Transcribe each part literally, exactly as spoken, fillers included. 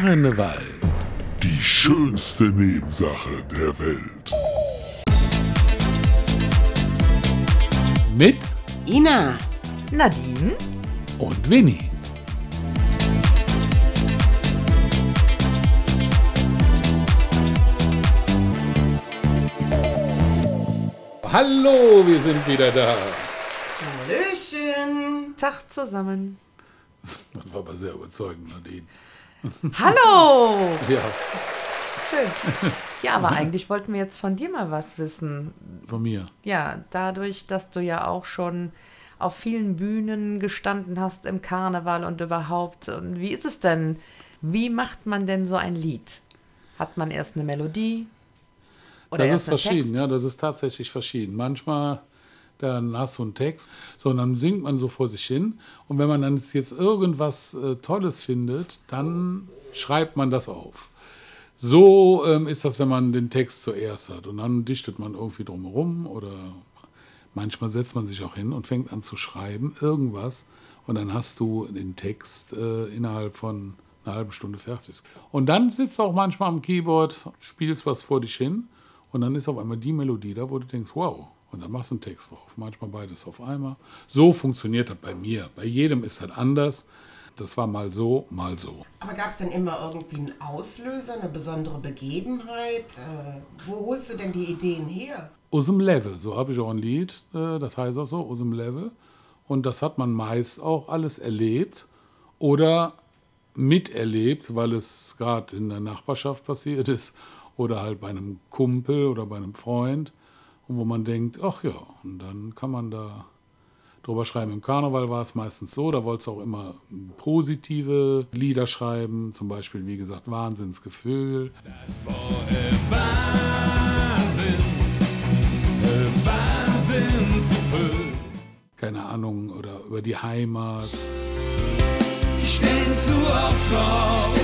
Karneval. Die schönste Nebensache der Welt. Mit Ina, Nadine und Winnie. Hallo, wir sind wieder da. Hallöchen. Tag zusammen. Das war aber sehr überzeugend, Nadine. Hallo! Ja. Schön. Ja, aber eigentlich wollten wir jetzt von dir mal was wissen. Von mir? Ja, dadurch, dass du ja auch schon auf vielen Bühnen gestanden hast im Karneval und überhaupt. Und wie ist es denn? Wie macht man denn so ein Lied? Hat man erst eine Melodie? Oder das ist verschieden, Text? Ja, das ist tatsächlich verschieden. Manchmal dann hast du einen Text, so, und dann singt man so vor sich hin. Und wenn man dann jetzt irgendwas äh, Tolles findet, dann schreibt man das auf. So ähm, ist das, wenn man den Text zuerst hat. Und dann dichtet man irgendwie drumherum oder manchmal setzt man sich auch hin und fängt an zu schreiben, irgendwas. Und dann hast du den Text äh, innerhalb von einer halben Stunde fertig. Und dann sitzt du auch manchmal am Keyboard, spielst was vor dich hin. Und dann ist auf einmal die Melodie da, wo du denkst, wow. Und dann machst du einen Text drauf. Manchmal beides auf einmal. So funktioniert das bei mir. Bei jedem ist das anders. Das war mal so, mal so. Aber gab es denn immer irgendwie einen Auslöser, eine besondere Begebenheit? Äh, wo holst du denn die Ideen her? Aus dem Level. So habe ich auch ein Lied, äh, das heißt auch so, aus dem Level. Und das hat man meist auch alles erlebt oder miterlebt, weil es gerade in der Nachbarschaft passiert ist. Oder halt bei einem Kumpel oder bei einem Freund, und wo man denkt, ach ja, und dann kann man da drüber schreiben. Im Karneval war es meistens so, da wolltest du auch immer positive Lieder schreiben, zum Beispiel, wie gesagt, Wahnsinnsgefühl. Das war ein Wahnsinn, ein Wahnsinnsgefühl. Keine Ahnung, oder über die Heimat. Ich steh zu oft auf.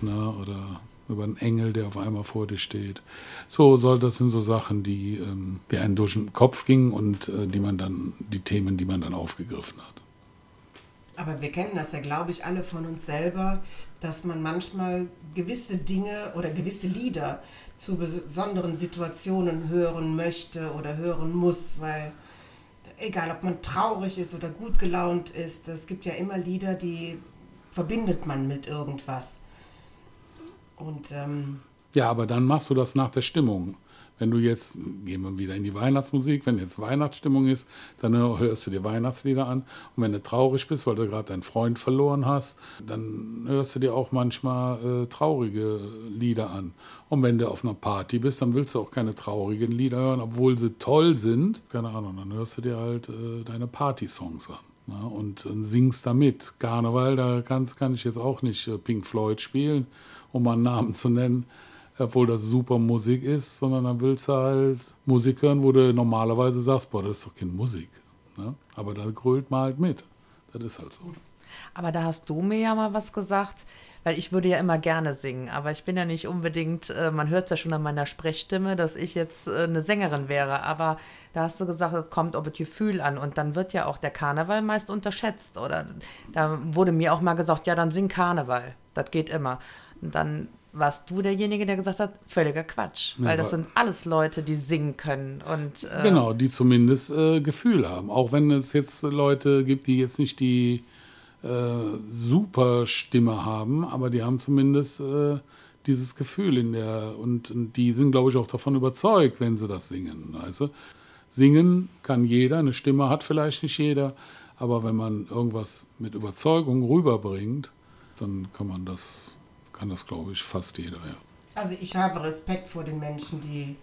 Na, oder über einen Engel, der auf einmal vor dir steht. So, das sind so Sachen, die, ähm, die einen durch den Kopf gingen und äh, die man dann, die Themen, die man dann aufgegriffen hat. Aber wir kennen das ja, glaube ich, alle von uns selber, dass man manchmal gewisse Dinge oder gewisse Lieder zu besonderen Situationen hören möchte oder hören muss, weil... Egal, ob man traurig ist oder gut gelaunt ist, es gibt ja immer Lieder, die verbindet man mit irgendwas. Und, ähm ja, aber dann machst du das nach der Stimmung. Wenn du jetzt, gehen wir wieder in die Weihnachtsmusik, wenn jetzt Weihnachtsstimmung ist, dann hörst du dir Weihnachtslieder an. Und wenn du traurig bist, weil du gerade deinen Freund verloren hast, dann hörst du dir auch manchmal äh, traurige Lieder an. Und wenn du auf einer Party bist, dann willst du auch keine traurigen Lieder hören, obwohl sie toll sind. Keine Ahnung, dann hörst du dir halt äh, deine Party-Songs an. Na, und, und singst damit. Karneval, da kann, kann ich jetzt auch nicht äh, Pink Floyd spielen, um mal einen Namen zu nennen. Obwohl das super Musik ist, sondern dann willst du halt Musik hören, wo du normalerweise sagst, boah, das ist doch keine Musik. Ne? Aber da grölt man halt mit. Das ist halt so. Aber da hast du mir ja mal was gesagt, weil ich würde ja immer gerne singen, aber ich bin ja nicht unbedingt, man hört es ja schon an meiner Sprechstimme, dass ich jetzt eine Sängerin wäre, aber da hast du gesagt, es kommt auf das Gefühl an und dann wird ja auch der Karneval meist unterschätzt, oder? Da wurde mir auch mal gesagt, ja, dann sing Karneval, das geht immer. Und dann warst du derjenige, der gesagt hat, völliger Quatsch. Weil ja, das sind alles Leute, die singen können. Und, äh genau, die zumindest äh, Gefühl haben. Auch wenn es jetzt Leute gibt, die jetzt nicht die äh, Superstimme haben, aber die haben zumindest äh, dieses Gefühl in der... Und, und die sind, glaube ich, auch davon überzeugt, wenn sie das singen. Also, singen kann jeder, eine Stimme hat vielleicht nicht jeder, aber wenn man irgendwas mit Überzeugung rüberbringt, dann kann man das... Kann das, glaube ich, fast jeder, ja. Also ich habe Respekt vor den Menschen, die,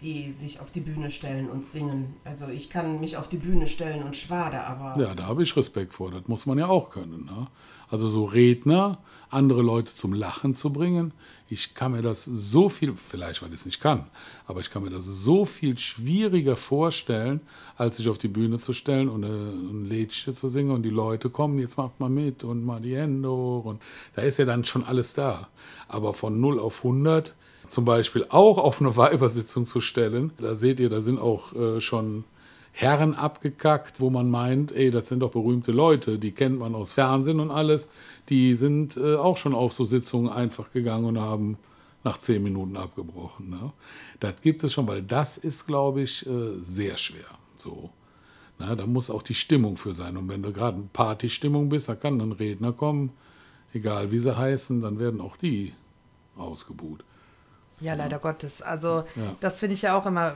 die sich auf die Bühne stellen und singen. Also ich kann mich auf die Bühne stellen und schwade, aber... Ja, da habe ich Respekt vor, das muss man ja auch können. Ne? Also so Redner, andere Leute zum Lachen zu bringen. Ich kann mir das so viel, vielleicht weil ich es nicht kann, aber ich kann mir das so viel schwieriger vorstellen, als sich auf die Bühne zu stellen und ein Liedchen zu singen und die Leute kommen, jetzt macht mal mit und mal die Hände hoch. Und da ist ja dann schon alles da. Aber von null auf hundert zum Beispiel auch auf eine Weibersitzung zu stellen. Da seht ihr, da sind auch äh, schon Herren abgekackt, wo man meint, ey, das sind doch berühmte Leute, die kennt man aus Fernsehen und alles. Die sind äh, auch schon auf so Sitzungen einfach gegangen und haben nach zehn Minuten abgebrochen. Ne? Das gibt es schon, weil das ist, glaube ich, äh, sehr schwer. So. Na, da muss auch die Stimmung für sein. Und wenn du gerade in Partystimmung bist, da kann ein Redner kommen, egal wie sie heißen, dann werden auch die ausgebuht. Ja, leider ja. Gottes. Also ja. Das finde ich ja auch immer,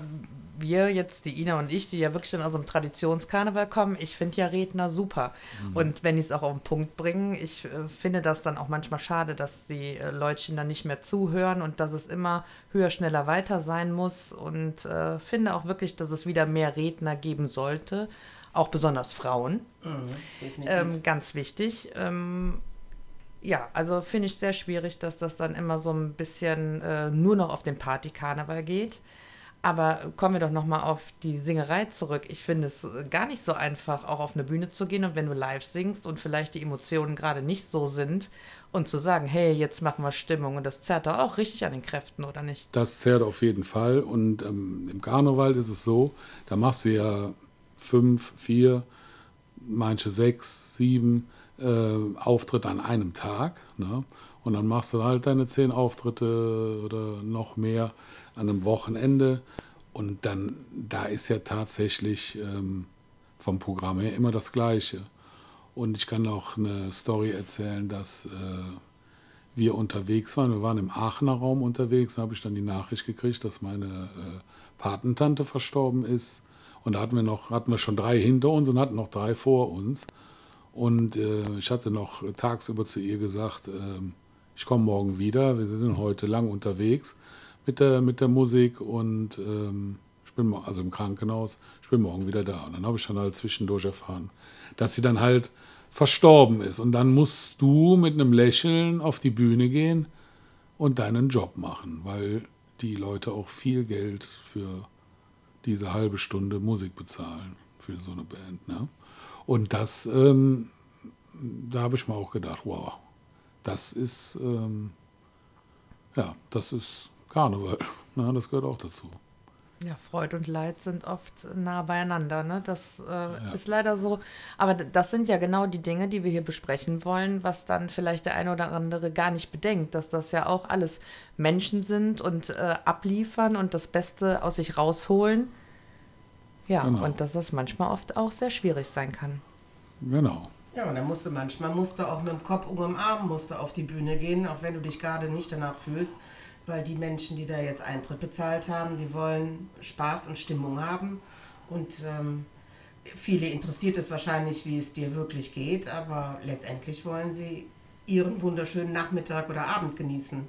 wir jetzt, die Ina und ich, die ja wirklich in unserem Traditionskarneval kommen, ich finde ja Redner super. Mhm. Und wenn die es auch auf den Punkt bringen, ich äh, finde das dann auch manchmal schade, dass die äh, Leutchen dann nicht mehr zuhören und dass es immer höher, schneller, weiter sein muss. Und äh, finde auch wirklich, dass es wieder mehr Redner geben sollte, auch besonders Frauen. Mhm, definitiv. Ähm, ganz wichtig. Ähm, Ja, also finde ich sehr schwierig, dass das dann immer so ein bisschen äh, nur noch auf den Partykarneval geht. Aber kommen wir doch nochmal auf die Singerei zurück. Ich finde es gar nicht so einfach, auch auf eine Bühne zu gehen und wenn du live singst und vielleicht die Emotionen gerade nicht so sind und zu sagen, hey, jetzt machen wir Stimmung. Und das zerrt doch auch richtig an den Kräften, oder nicht? Das zerrt auf jeden Fall. Und ähm, im Karneval ist es so, da machst du ja fünf, vier, manche sechs, sieben Äh, Auftritt an einem Tag, ne? Und dann machst du halt deine zehn Auftritte oder noch mehr an einem Wochenende und dann, da ist ja tatsächlich ähm, vom Programm her immer das Gleiche. Und ich kann auch eine Story erzählen, dass äh, wir unterwegs waren, wir waren im Aachener Raum unterwegs, da habe ich dann die Nachricht gekriegt, dass meine äh, Patentante verstorben ist und da hatten wir, noch, hatten wir schon drei hinter uns und hatten noch drei vor uns. Und äh, ich hatte noch tagsüber zu ihr gesagt, äh, ich komme morgen wieder, wir sind heute lang unterwegs mit der, mit der Musik und ähm, ich bin also im Krankenhaus, ich bin morgen wieder da. Und dann habe ich dann halt zwischendurch erfahren, dass sie dann halt verstorben ist. Und dann musst du mit einem Lächeln auf die Bühne gehen und deinen Job machen, weil die Leute auch viel Geld für diese halbe Stunde Musik bezahlen, für so eine Band, ne? Und das, ähm, da habe ich mir auch gedacht, wow, das ist, ähm, ja, das ist Karneval, ne? Das gehört auch dazu. Ja, Freud und Leid sind oft nah beieinander, ne? Das äh, ja. ist leider so, aber das sind ja genau die Dinge, die wir hier besprechen wollen, was dann vielleicht der eine oder andere gar nicht bedenkt, dass das ja auch alles Menschen sind und äh, abliefern und das Beste aus sich rausholen. Ja, genau. Und dass das manchmal oft auch sehr schwierig sein kann. Genau. Ja, und dann musst du manchmal musst du auch mit dem Kopf und mit dem Arm musst du auf die Bühne gehen, auch wenn du dich gerade nicht danach fühlst, weil die Menschen, die da jetzt Eintritt bezahlt haben, die wollen Spaß und Stimmung haben. Und ähm, viele interessiert es wahrscheinlich, wie es dir wirklich geht, aber letztendlich wollen sie ihren wunderschönen Nachmittag oder Abend genießen.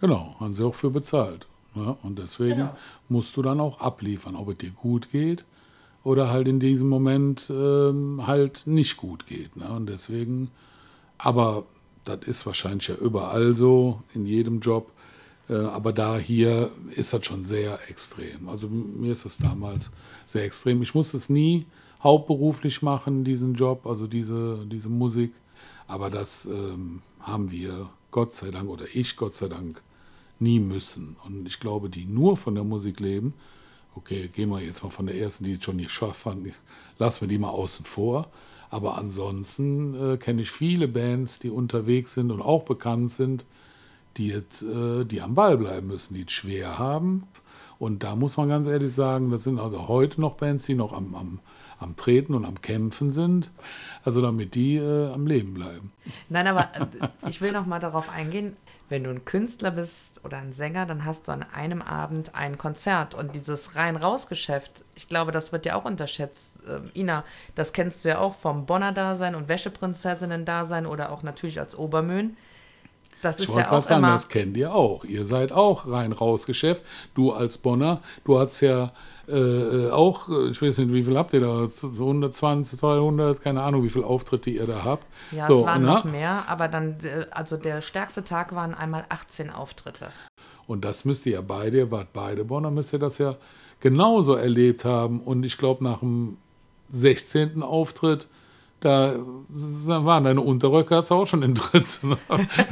Genau, haben sie auch für bezahlt. Ja, und deswegen genau. musst du dann auch abliefern, ob es dir gut geht oder halt in diesem Moment ähm, halt nicht gut geht. Ne? Und deswegen, aber das ist wahrscheinlich ja überall so, in jedem Job. Äh, aber da hier ist das schon sehr extrem. Also mir ist das damals sehr extrem. Ich musste es nie hauptberuflich machen, diesen Job, also diese, diese Musik. Aber das ähm, haben wir Gott sei Dank oder ich Gott sei Dank nie müssen. Und ich glaube, die nur von der Musik leben, okay, gehen wir jetzt mal von der ersten, die es schon geschafft haben, lassen wir die mal außen vor. Aber ansonsten äh, kenne ich viele Bands, die unterwegs sind und auch bekannt sind, die jetzt äh, die am Ball bleiben müssen, die es schwer haben. Und da muss man ganz ehrlich sagen, das sind also heute noch Bands, die noch am, am am Treten und am Kämpfen sind, also damit die äh, am Leben bleiben. Nein, aber ich will noch mal darauf eingehen, wenn du ein Künstler bist oder ein Sänger, dann hast du an einem Abend ein Konzert und dieses Rein-Raus-Geschäft, ich glaube, das wird ja auch unterschätzt. Ähm, Ina, das kennst du ja auch vom Bonner-Dasein und Wäscheprinzessinnen-Dasein oder auch natürlich als Obermöhn. Das ist ich ja auch sagen, immer... Das kennt ihr auch. Ihr seid auch Rein-Raus-Geschäft. Du als Bonner, du hast ja Äh, auch, ich weiß nicht, wie viel habt ihr da? hundertzwanzig, zweihundert, keine Ahnung, wie viel Auftritte ihr da habt. Ja, so, es waren na? noch mehr, aber dann, also der stärkste Tag waren einmal achtzehn Auftritte. Und das müsst ihr ja beide, ihr wart beide Bonner, müsst ihr das ja genauso erlebt haben. Und ich glaube, nach dem sechzehnten Auftritt da waren deine Unterröcke hat's auch schon im dritten.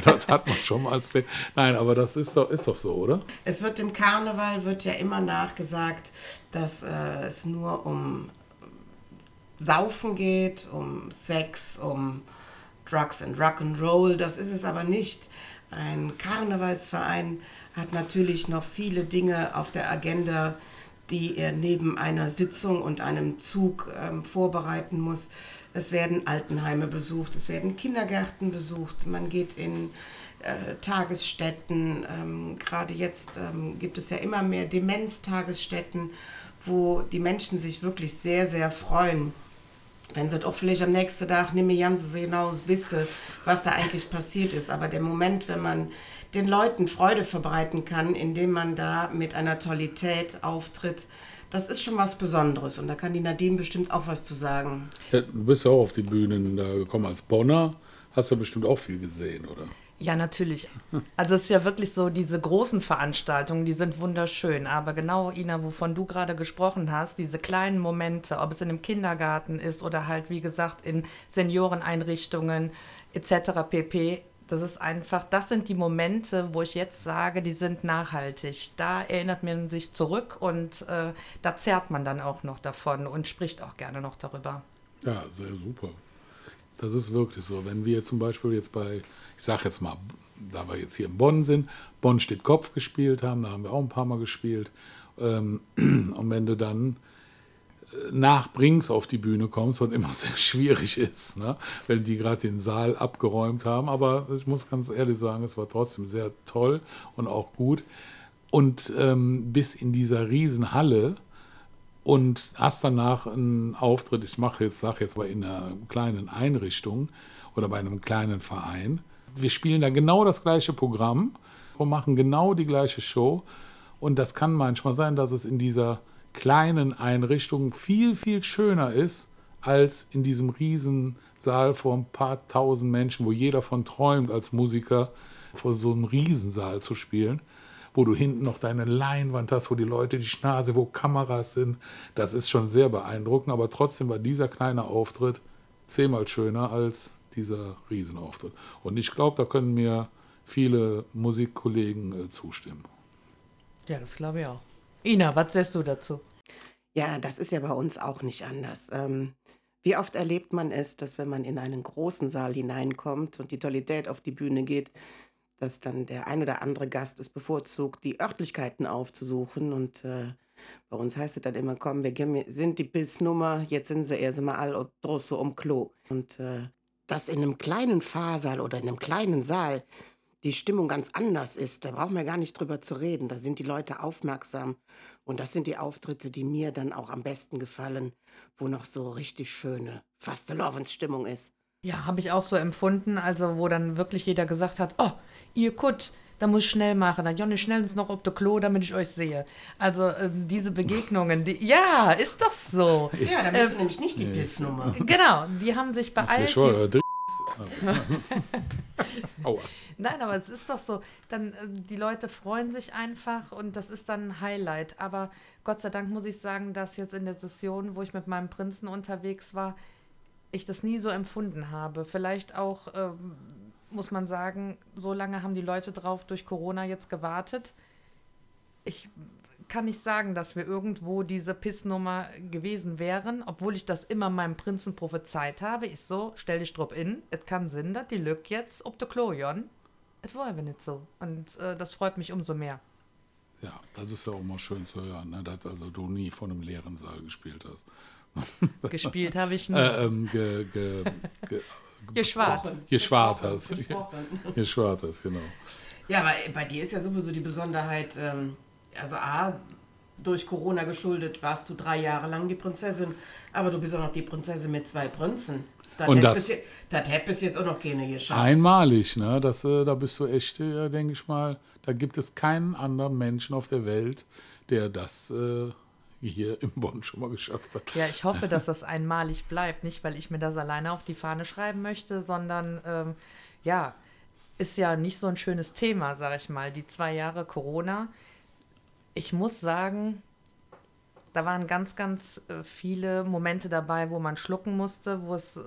Das hat man schon mal als den. Nein, aber das ist doch, ist doch so, oder? Es wird im Karneval wird ja immer nachgesagt, dass äh, es nur um Saufen geht, um Sex, um Drugs and Rock'n'Roll. Das ist es aber nicht. Ein Karnevalsverein hat natürlich noch viele Dinge auf der Agenda, die er neben einer Sitzung und einem Zug ähm, vorbereiten muss. Es werden Altenheime besucht, es werden Kindergärten besucht, man geht in äh, Tagesstätten. Ähm, gerade jetzt ähm, gibt es ja immer mehr Demenztagesstätten, wo die Menschen sich wirklich sehr, sehr freuen. Wenn sie doch vielleicht am nächsten Tag nicht mehr ganz genau wissen, was da eigentlich passiert ist. Aber der Moment, wenn man den Leuten Freude verbreiten kann, indem man da mit einer Tollität auftritt, das ist schon was Besonderes. Und da kann die Nadine bestimmt auch was zu sagen. Ja, du bist ja auch auf die Bühnen da gekommen als Bonner. Hast du bestimmt auch viel gesehen, oder? Ja, natürlich. Also es ist ja wirklich so, diese großen Veranstaltungen, die sind wunderschön. Aber genau, Ina, wovon du gerade gesprochen hast, diese kleinen Momente, ob es in einem Kindergarten ist oder halt, wie gesagt, in Senioreneinrichtungen et cetera pp., das ist einfach, das sind die Momente, wo ich jetzt sage, die sind nachhaltig. Da erinnert man sich zurück und äh, da zerrt man dann auch noch davon und spricht auch gerne noch darüber. Ja, sehr super. Das ist wirklich so. Wenn wir zum Beispiel jetzt bei, ich sag jetzt mal, da wir jetzt hier in Bonn sind, Bonn steht Kopf gespielt haben, da haben wir auch ein paar Mal gespielt. Und wenn du dann nach Brings auf die Bühne kommst, was immer sehr schwierig ist, ne? Wenn die gerade den Saal abgeräumt haben. Aber ich muss ganz ehrlich sagen, es war trotzdem sehr toll und auch gut. Und ähm, bis in dieser Riesenhalle. Und hast danach einen Auftritt, ich mache jetzt, sage jetzt mal in einer kleinen Einrichtung oder bei einem kleinen Verein. Wir spielen da genau das gleiche Programm und machen genau die gleiche Show. Und das kann manchmal sein, dass es in dieser kleinen Einrichtung viel, viel schöner ist, als in diesem Riesensaal vor ein paar tausend Menschen, wo jeder von träumt, als Musiker vor so einem Riesensaal zu spielen, wo du hinten noch deine Leinwand hast, wo die Leute die Schnase, wo Kameras sind. Das ist schon sehr beeindruckend, aber trotzdem war dieser kleine Auftritt zehnmal schöner als dieser Riesenauftritt. Und ich glaube, da können mir viele Musikkollegen äh, zustimmen. Ja, das glaube ich auch. Ina, was sagst du dazu? Ja, das ist ja bei uns auch nicht anders. Ähm, wie oft erlebt man es, dass wenn man in einen großen Saal hineinkommt und die Tollität auf die Bühne geht, dass dann der ein oder andere Gast es bevorzugt, die Örtlichkeiten aufzusuchen. Und äh, bei uns heißt es dann immer, komm, wir sind die Bissnummer, jetzt sind sie erst mal all drosse um Klo. Und äh, dass in einem kleinen Fahrsaal oder in einem kleinen Saal die Stimmung ganz anders ist, da brauchen wir gar nicht drüber zu reden. Da sind die Leute aufmerksam. Und das sind die Auftritte, die mir dann auch am besten gefallen, wo noch so richtig schöne, fast Lovens-Stimmung ist. Ja, habe ich auch so empfunden, also wo dann wirklich jeder gesagt hat, oh, ihr Kutt, da muss ich schnell machen, dann Johnny, schnell noch auf de Klo, damit ich euch sehe. Also äh, diese Begegnungen, die, ja, ist doch so. Ja, da bist äh, du nämlich nicht die nee. Pissnummer. Genau, die haben sich beeilt. Nein, aber es ist doch so, dann äh, die Leute freuen sich einfach und das ist dann ein Highlight. Aber Gott sei Dank muss ich sagen, dass jetzt in der Session, wo ich mit meinem Prinzen unterwegs war, ich das nie so empfunden habe. Vielleicht auch, ähm, muss man sagen, so lange haben die Leute drauf durch Corona jetzt gewartet. Ich kann nicht sagen, dass wir irgendwo diese Pissnummer gewesen wären, obwohl ich das immer meinem Prinzen prophezeit habe. Ich so, stell dich drupp in, es kann Sinn, dass die Lück jetzt ob de Klojon. Es war aber nicht so. Und äh, das freut mich umso mehr. Ja, das ist ja auch mal schön zu hören, ne? Dass also du nie von einem leeren Saal gespielt hast. Gespielt habe ich nicht. Äh, ähm, ge, ge, ge, geschwart. Geschwart hast. Geschwart hast, genau. Ja, aber bei dir ist ja sowieso die Besonderheit, ähm, also A, durch Corona geschuldet warst du drei Jahre lang die Prinzessin, aber du bist auch noch die Prinzessin mit zwei Prinzen. Das hätte bis, bis jetzt auch noch keine geschafft. Einmalig, ne? Das, äh, da bist du echt, äh, denke ich mal, da gibt es keinen anderen Menschen auf der Welt, der das... Äh, hier in Bonn schon mal geschafft hat. Ja, ich hoffe, dass das einmalig bleibt. Nicht, weil ich mir das alleine auf die Fahne schreiben möchte, sondern, ähm, ja, ist ja nicht so ein schönes Thema, sag ich mal. Die zwei Jahre Corona. Ich muss sagen, Da waren ganz, ganz viele Momente dabei, wo man schlucken musste, wo es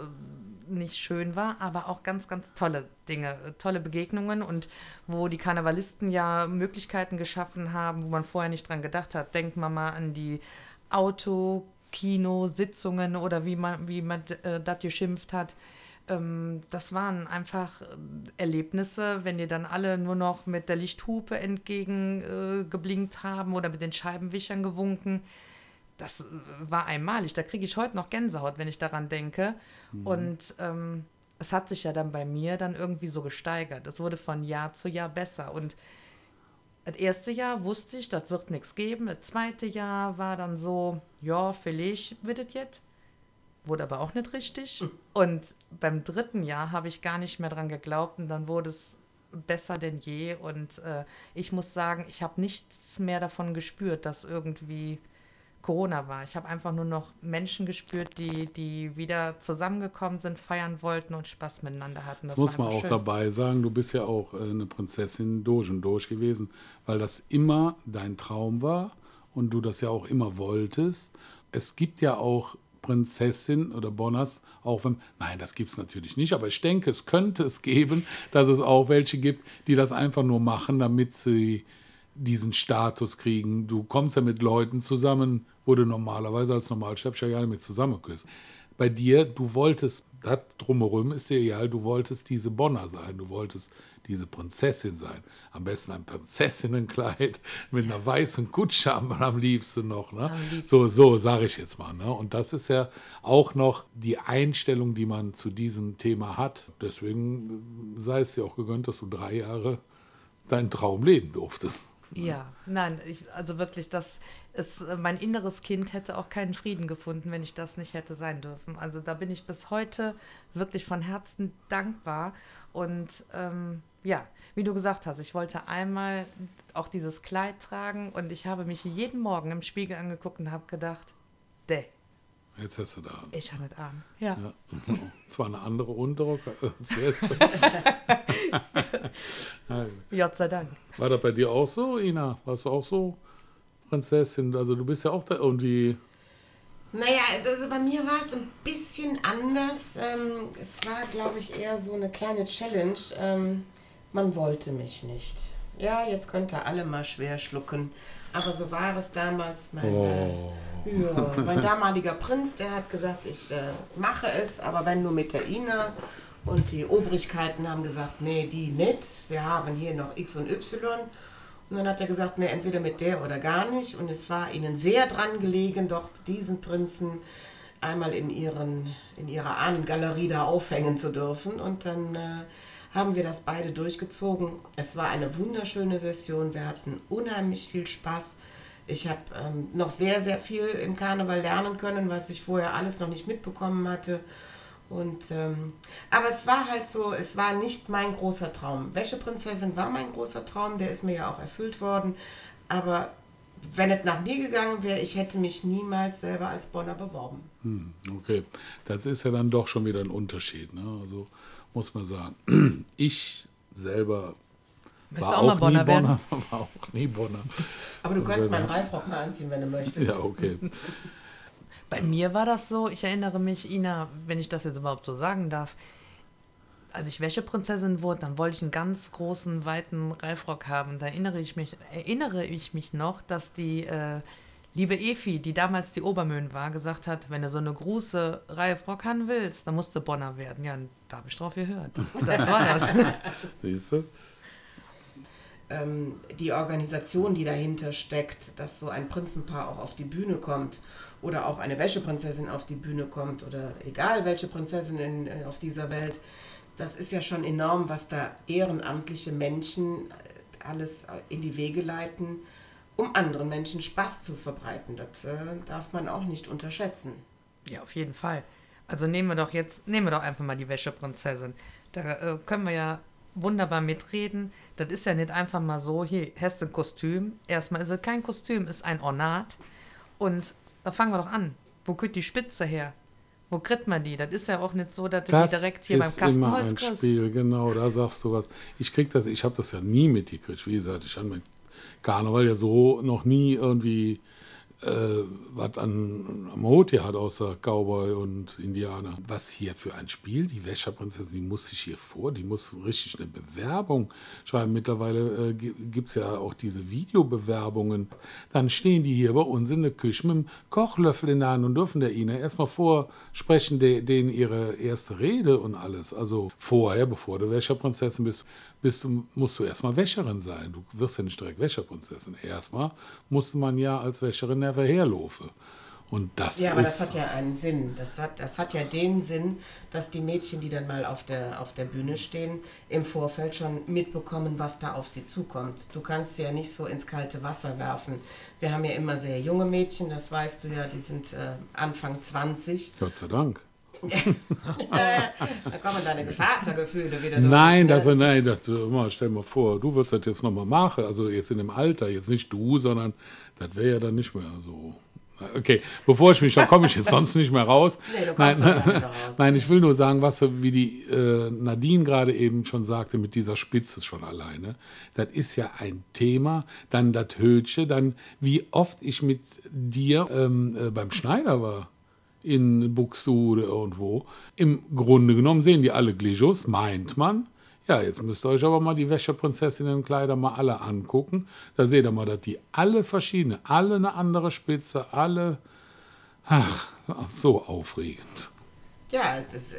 nicht schön war, aber auch ganz, ganz tolle Dinge, tolle Begegnungen und wo die Karnevalisten ja Möglichkeiten geschaffen haben, wo man vorher nicht dran gedacht hat. Denkt man mal an die Autokino-Sitzungen oder wie man, wie man äh, das geschimpft hat. Das waren einfach Erlebnisse, wenn dir dann alle nur noch mit der Lichthupe entgegengeblinkt äh, haben oder mit den Scheibenwischern gewunken. Das war einmalig. Da kriege ich heute noch Gänsehaut, wenn ich daran denke. Mhm. Und ähm, es hat sich ja dann bei mir dann irgendwie so gesteigert. Es wurde von Jahr zu Jahr besser. Und das erste Jahr wusste ich, das wird nichts geben. Das zweite Jahr war dann so, ja, vielleicht wird es jetzt. Wurde aber auch nicht richtig. Und beim dritten Jahr habe ich gar nicht mehr dran geglaubt und dann wurde es besser denn je. Und äh, ich muss sagen, ich habe nichts mehr davon gespürt, dass irgendwie Corona war. Ich habe einfach nur noch Menschen gespürt, die, die wieder zusammengekommen sind, feiern wollten und Spaß miteinander hatten. Das, das muss man auch schön dabei sagen, du bist ja auch eine Prinzessin durch und durch gewesen, weil das immer dein Traum war und du das ja auch immer wolltest. Es gibt ja auch Prinzessin oder Bonnas, auch wenn, nein, das gibt es natürlich nicht, aber ich denke, es könnte es geben, dass es auch welche gibt, die das einfach nur machen, damit sie diesen Status kriegen. Du kommst ja mit Leuten zusammen, wo du normalerweise als Normalsterblicher ja nicht mit zusammenküsst. Bei dir, du wolltest, das drumherum ist dir egal, du wolltest diese Bonner sein, du wolltest diese Prinzessin sein. Am besten ein Prinzessinnenkleid mit einer weißen Kutsche am, am liebsten noch. Ne? Am liebsten. So, so sage ich jetzt mal. Ne? Und das ist ja auch noch die Einstellung, die man zu diesem Thema hat. Deswegen sei es dir auch gegönnt, dass du drei Jahre deinen Traum leben durftest. Ne? Ja, nein, ich, also wirklich, das ist, mein inneres Kind hätte auch keinen Frieden gefunden, wenn ich das nicht hätte sein dürfen. Also da bin ich bis heute wirklich von Herzen dankbar. Und ähm, ja, wie du gesagt hast, ich wollte einmal auch dieses Kleid tragen und ich habe mich jeden Morgen im Spiegel angeguckt und habe gedacht, däh. Jetzt hast du da an. Ich habe nicht an, ja. ja. Zwar eine andere Unterrock als die erste. Gott sei Dank. War das bei dir auch so, Ina? Warst du auch so Prinzessin? Also du bist ja auch da irgendwie... Naja, also bei mir war es ein bisschen anders. Ähm, es war, glaube ich, eher so eine kleine Challenge. Ähm, man wollte mich nicht. Ja, jetzt könnt ihr alle mal schwer schlucken. Aber so war es damals. Mein, oh. äh, ja, mein damaliger Prinz, der hat gesagt, ich äh, mache es, aber wenn nur mit der Ina. Und die Obrigkeiten haben gesagt, nee, die nicht. Wir haben hier noch X und Y. Und dann hat er gesagt, nee, entweder mit der oder gar nicht. Und es war ihnen sehr dran gelegen, doch diesen Prinzen einmal in, ihren, in ihrer Ahnengalerie da aufhängen zu dürfen. Und dann äh, haben wir das beide durchgezogen. Es war eine wunderschöne Session. Wir hatten unheimlich viel Spaß. Ich habe ähm, noch sehr, sehr viel im Karneval lernen können, was ich vorher alles noch nicht mitbekommen hatte. Und, ähm, aber es war halt so, es war nicht mein großer Traum. Wäscheprinzessin war mein großer Traum, der ist mir ja auch erfüllt worden. Aber wenn es nach mir gegangen wäre, ich hätte mich niemals selber als Bonner beworben. Hm, okay, das ist ja dann doch schon wieder ein Unterschied, ne? Also muss man sagen, ich selber war auch, auch Bonner Bonner, war auch nie Bonner. Aber du also kannst meinen Reifrock mal anziehen, wenn du möchtest. Ja, okay. Bei mir war das so, ich erinnere mich, Ina, wenn ich das jetzt überhaupt so sagen darf, als ich Wäscheprinzessin wurde, dann wollte ich einen ganz großen, weiten Reifrock haben. Da erinnere ich mich, erinnere ich mich noch, dass die äh, liebe Evi, die damals die Obermöhn war, gesagt hat, wenn du so eine große Reifrock haben willst, dann musst du Bonner werden. Ja, da habe ich drauf gehört. Das war das. Siehst du? Ähm, die Organisation, die dahinter steckt, dass so ein Prinzenpaar auch auf die Bühne kommt, oder auch eine Wäscheprinzessin auf die Bühne kommt oder egal welche Prinzessin in, auf dieser Welt. Das ist ja schon enorm, was da ehrenamtliche Menschen alles in die Wege leiten, um anderen Menschen Spaß zu verbreiten. Das äh, darf man auch nicht unterschätzen. Ja, auf jeden Fall. Also nehmen wir doch jetzt, nehmen wir doch einfach mal die Wäscheprinzessin. Da äh, können wir ja wunderbar mitreden. Das ist ja nicht einfach mal so, hier hast du ein Kostüm. Erstmal ist es kein Kostüm, ist ein Ornat. Und da fangen wir doch an. Wo kriegt die Spitze her? Wo kriegt man die? Das ist ja auch nicht so, dass du das die direkt hier beim Kastenholz kriegst. Das ist immer ein Spiel, genau, da sagst du was. Ich krieg das, ich habe das ja nie mitgekriegt. Wie gesagt, ich habe mit Karneval ja so noch nie irgendwie äh, was an, am Hut hier hat, außer Cowboy und Indianer. Was hier für ein Spiel, die Wäscherprinzessin, die muss sich hier vor, die muss richtig eine Bewerbung schreiben. Mittlerweile äh, gibt es ja auch diese Videobewerbungen. Dann stehen die hier bei uns in der Küche mit dem Kochlöffel in der Hand und dürfen der Ina erstmal vorsprechen, de, denen ihre erste Rede und alles. Also vorher, bevor du Wäscherprinzessin bist, bist du, musst du erstmal Wäscherin sein. Du wirst ja nicht direkt Wäscherprinzessin. Erstmal musste man ja als Wäscherin herlaufen. Und das ja, aber ist das hat ja einen Sinn. Das hat, das hat ja den Sinn, dass die Mädchen, die dann mal auf der, auf der Bühne stehen, im Vorfeld schon mitbekommen, was da auf sie zukommt. Du kannst sie ja nicht so ins kalte Wasser werfen. Wir haben ja immer sehr junge Mädchen, das weißt du ja, die sind äh, Anfang zwanzig. Gott sei Dank. Da kommen deine Vatergefühle wieder durch. Nein, das, nein das, stell mal vor, du würdest das jetzt nochmal machen, also jetzt in dem Alter, jetzt nicht du, sondern das wäre ja dann nicht mehr so. Okay, bevor ich mich, da komme ich jetzt sonst nicht mehr raus. Nee, du kommst nein, nein, raus. Nein, ich will nur sagen, was wie die äh, Nadine gerade eben schon sagte, mit dieser Spitze schon alleine. Das ist ja ein Thema. Dann das Hötsche, dann wie oft ich mit dir ähm, äh, beim Schneider war. In Buxtehude irgendwo. Im Grunde genommen sehen die alle Glijos, meint man. Ja, jetzt müsst ihr euch aber mal die Wäscheprinzessinnenkleider mal alle angucken. Da seht ihr mal, dass die alle verschiedene, alle eine andere Spitze, alle... Ach, so aufregend. Ja, das,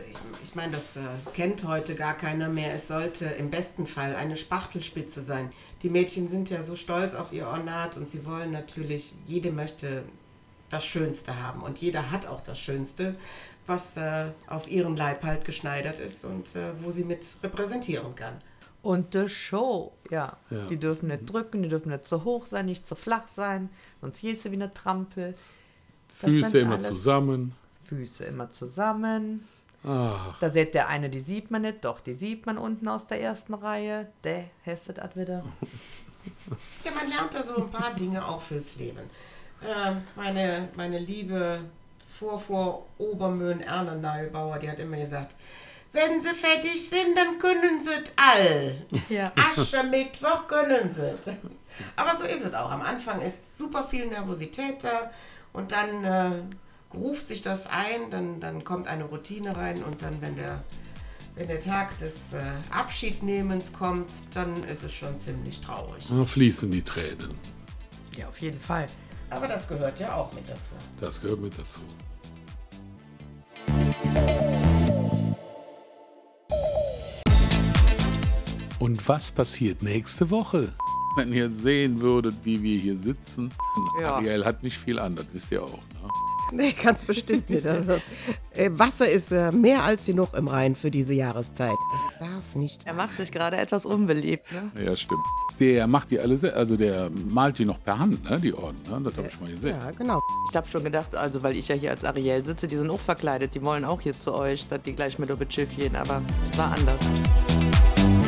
ich meine, das kennt heute gar keiner mehr. Es sollte im besten Fall eine Spachtelspitze sein. Die Mädchen sind ja so stolz auf ihr Ornat und sie wollen natürlich, jede möchte... das Schönste haben. Und jeder hat auch das Schönste, was äh, auf ihren Leib halt geschneidert ist und äh, wo sie mit repräsentieren kann. Und die Show, ja. ja. Die dürfen nicht drücken, die dürfen nicht zu hoch sein, nicht zu flach sein, sonst gehst du wie eine Trampel. Das Füße immer zusammen. Füße immer zusammen. Ach. Da seht der eine, die sieht man nicht, doch, die sieht man unten aus der ersten Reihe. Der hästet ad wieder. Ja, man lernt da so ein paar Dinge auch fürs Leben. Meine, meine liebe Vorvor-Obermöhn Erna Neubauer, die hat immer gesagt, wenn sie fertig sind, dann können sie es all. Ja. Aschermittwoch können sie es. Aber so ist es auch. Am Anfang ist super viel Nervosität da und dann äh, ruft sich das ein, dann, dann kommt eine Routine rein und dann, wenn der, wenn der Tag des äh, Abschiednehmens kommt, dann ist es schon ziemlich traurig. Dann fließen die Tränen. Ja, auf jeden Fall. Aber das gehört ja auch mit dazu. Das gehört mit dazu. Und was passiert nächste Woche? Wenn ihr sehen würdet, wie wir hier sitzen. Ja. Ariel hat nicht viel an, das wisst ihr auch. Ne? Nee, ganz bestimmt nicht. Also, äh, Wasser ist äh, mehr als genug im Rhein für diese Jahreszeit. Das darf nicht. Er macht sich gerade etwas unbeliebt, ne? Ja, stimmt. Der macht die alle, also der malt die noch per Hand, ne? Die Orden, ne? Das habe ich mal gesehen. Ja, genau. Ich habe schon gedacht, also weil ich ja hier als Ariel sitze, die sind auch verkleidet, die wollen auch hier zu euch, dass die gleich mit Obitschiff gehen, aber war anders.